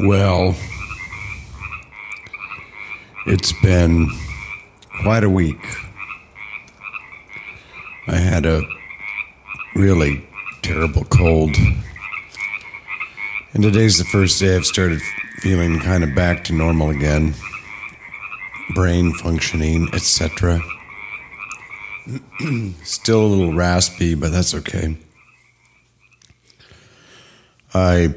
Well, it's been quite a week. I had a really terrible cold. And today's the first day I've started feeling kind of back to normal again. Brain functioning, etc. Still a little raspy, but that's okay. I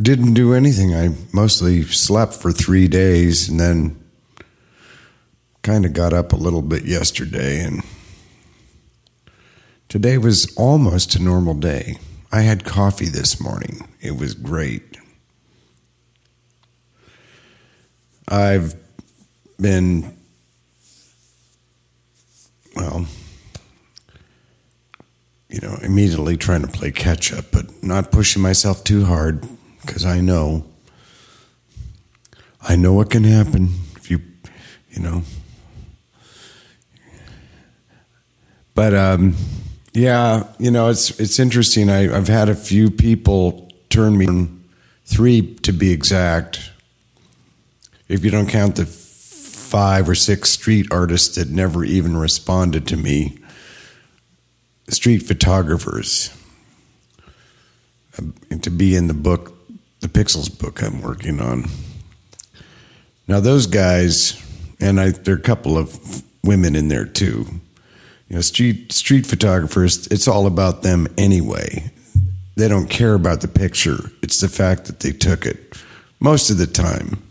didn't do anything. I mostly slept for 3 days and then kind of got up a little bit yesterday. And today was almost a normal day. I had coffee this morning. It was great. I've been, immediately trying to play catch up, but not pushing myself too hard because I know what can happen if you. But it's interesting. I've had a few people turn me, 3 to be exact, if you don't count the 5 or 6 street artists that never even responded to me, street photographers, to be in the book, the Pixels book I'm working on. Now those guys, and there are a couple of women in there too. Street photographers, it's all about them anyway. They don't care about the picture. It's the fact that they took it most of the time.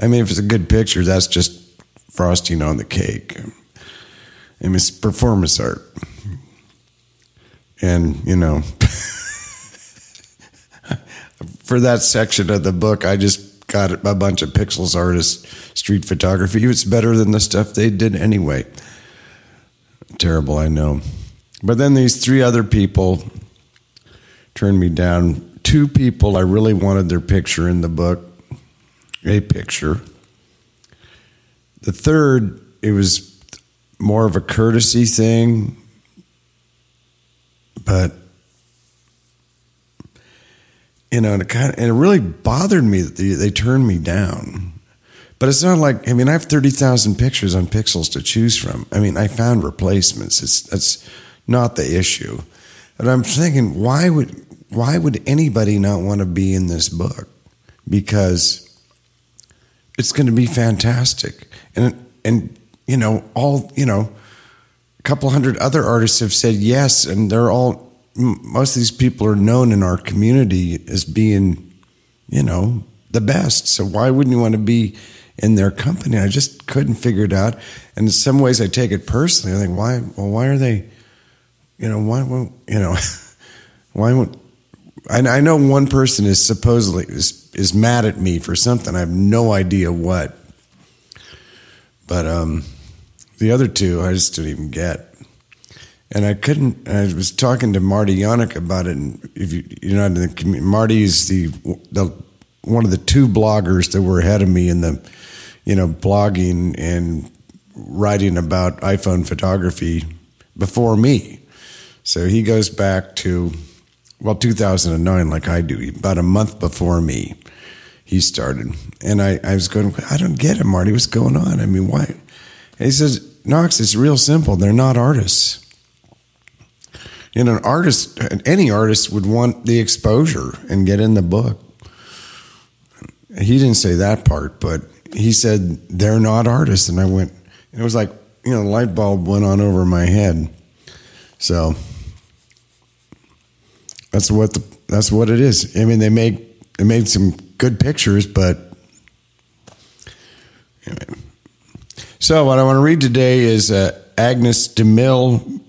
I mean, if it's a good picture, that's just frosting on the cake. I mean, it's performance art. And, for that section of the book, I just got a bunch of Pixels artists, street photography. It's better than the stuff they did anyway. Terrible, I know. But then these 3 other people turned me down. 2 people, I really wanted their picture in the book, a picture. The 3rd, it was more of a courtesy thing, but it really bothered me that they turned me down. But it's not like, I have 30,000 pictures on Pixels to choose from. I found replacements. That's not the issue. And I'm thinking, why would anybody not want to be in this book? Because it's going to be fantastic. And a couple hundred other artists have said yes, and they're all, most of these people are known in our community as being, the best. So why wouldn't you want to be in their company? I just couldn't figure it out. And in some ways I take it personally. I think, why are they, why won't, I know one person is supposedly is mad at me for something. I have no idea what, but, the other 2, I just didn't even get. And I was talking to Marty Yannick about it. And if you're not in the community, Marty's the one of the 2 bloggers that were ahead of me in the, blogging and writing about iPhone photography before me. So he goes back to, 2009, like I do, about a month before me, he started. And I was going, I don't get it, Marty. What's going on? Why? And he says, Knox, it's real simple. They're not artists. Any artist would want the exposure and get in the book. He didn't say that part, but he said, they're not artists. And I went, it was like, the light bulb went on over my head. So that's what it is. They made some good pictures, but anyway. So what I want to read today is Agnes DeMille.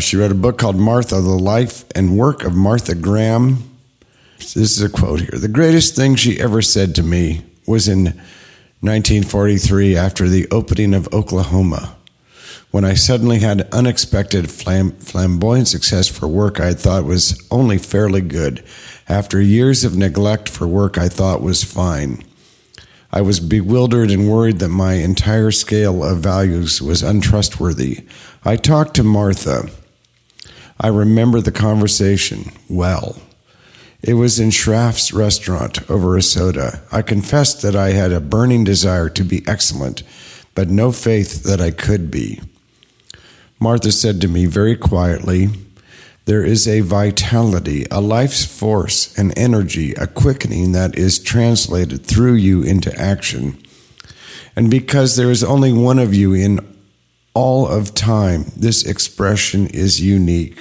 She wrote a book called Martha, The Life and Work of Martha Graham. This is a quote here. The greatest thing she ever said to me was in 1943 after the opening of Oklahoma, when I suddenly had unexpected flamboyant success for work I thought was only fairly good. After years of neglect for work I thought was fine. I was bewildered and worried that my entire scale of values was untrustworthy. I talked to Martha. I remember the conversation well. It was in Schrafft's restaurant over a soda. I confessed that I had a burning desire to be excellent, but no faith that I could be. Martha said to me very quietly, "There is a vitality, a life's force, an energy, a quickening that is translated through you into action. And because there is only one of you in all of time, this expression is unique.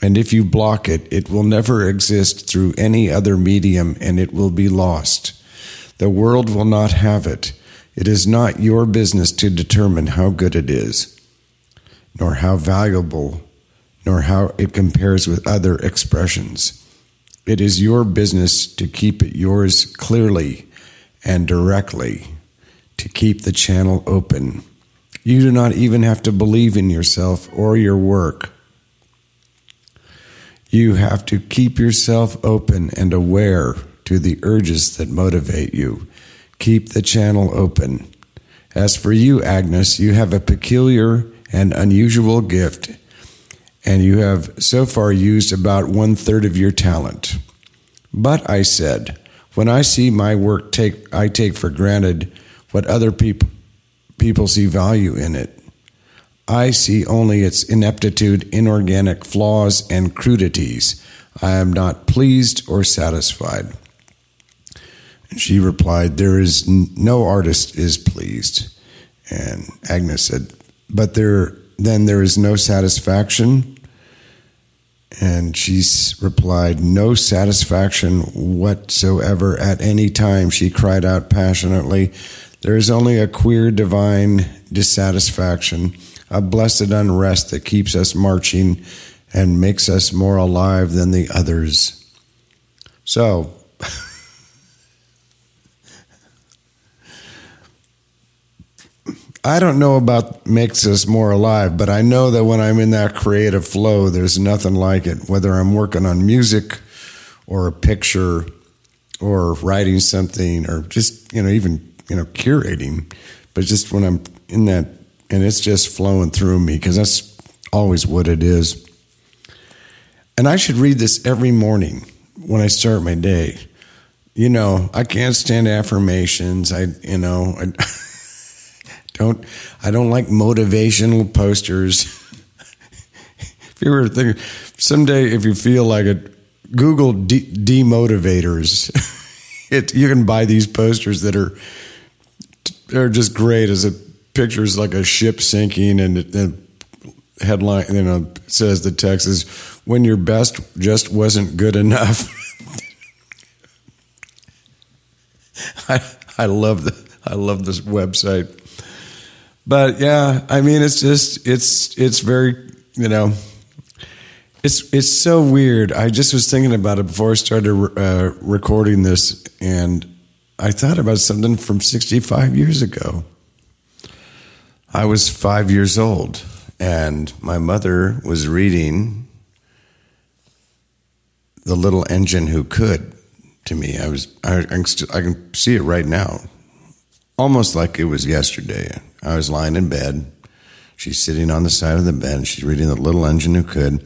And if you block it, it will never exist through any other medium, and it will be lost. The world will not have it. It is not your business to determine how good it is, nor how valuable, nor how it compares with other expressions. It is your business to keep it yours clearly and directly, to keep the channel open. You do not even have to believe in yourself or your work. You have to keep yourself open and aware to the urges that motivate you. Keep the channel open. As for you, Agnes, you have a peculiar and unusual gift, and you have so far used about 1/3 of your talent. But, I said, when I see my work, I take for granted what other people see value in it. I see only its ineptitude, inorganic flaws, and crudities. I am not pleased or satisfied." And she replied, "There is no artist is pleased." And Agnes said, "But there is no satisfaction?" And she replied, "No satisfaction whatsoever. At any time," she cried out passionately, "there is only a queer divine dissatisfaction, a blessed unrest that keeps us marching and makes us more alive than the others." So, I don't know about makes us more alive, but I know that when I'm in that creative flow, there's nothing like it. Whether I'm working on music or a picture or writing something or just, even curating, but just when I'm in that, and it's just flowing through me, because that's always what it is. And I should read this every morning when I start my day. I can't stand affirmations. I don't like motivational posters. If you were thinking, someday if you feel like it, Google demotivators. You can buy these posters that are just great. As a picture is like a ship sinking, and the headline, says the text is, "When your best just wasn't good enough." I love this website. But yeah, it's just it's very it's so weird. I just was thinking about it before I started recording this, and I thought about something from 65 years ago. I was 5 years old, and my mother was reading "The Little Engine Who Could" to me. I can see it right now, almost like it was yesterday. I was lying in bed. She's sitting on the side of the bed, and she's reading "The Little Engine Who Could."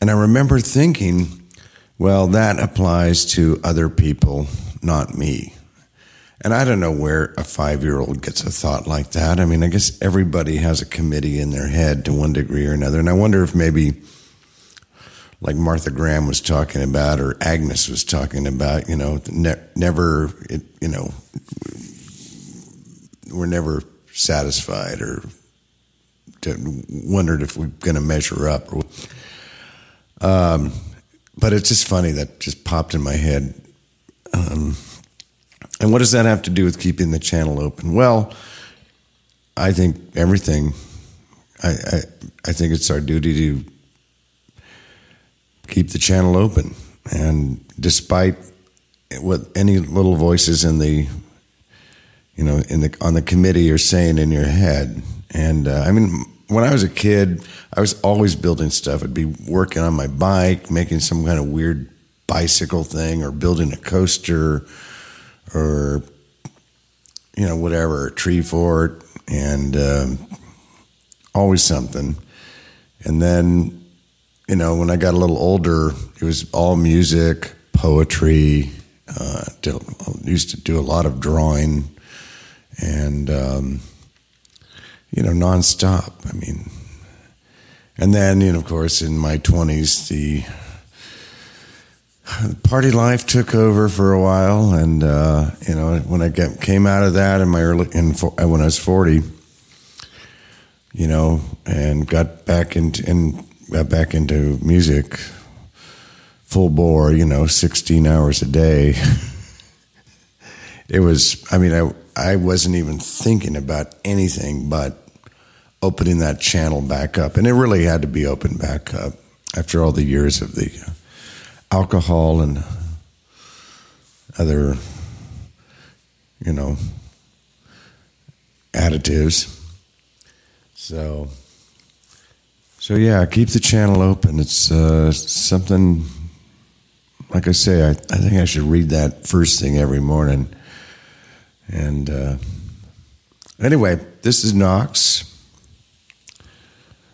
And I remember thinking, well, that applies to other people, not me. And I don't know where a 5-year-old gets a thought like that. I guess everybody has a committee in their head to one degree or another. And I wonder if maybe, like Martha Graham was talking about, or Agnes was talking about, we're never satisfied, or wondered if we're going to measure up. But it's just funny that just popped in my head. And what does that have to do with keeping the channel open? Well, I think everything. I think it's our duty to keep the channel open, and despite what any little voices in the on the committee are saying in your head. And when I was a kid, I was always building stuff. I'd be working on my bike, making some kind of weird bicycle thing, or building a coaster, or whatever, a tree fort, and always something. And then you know, when I got a little older, it was all music, poetry. Used to do a lot of drawing and, you know, nonstop. I mean, and then, you know, of course, in my 20s, the party life took over for a while. And, you know, when I came out of that when I was 40, you know, and got back into music full bore, you know, 16 hours a day. It was, I mean, I wasn't even thinking about anything but opening that channel back up. And it really had to be opened back up after all the years of the alcohol and other, you know, additives. So yeah, keep the channel open. It's something, like I say, I think I should read that first thing every morning. And anyway, this is Knox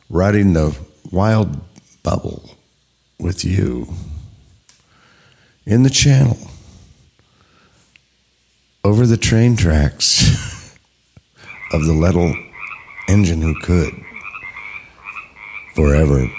riding the wild bubble with you in the channel over the train tracks of the Little Engine Who Could. Forever.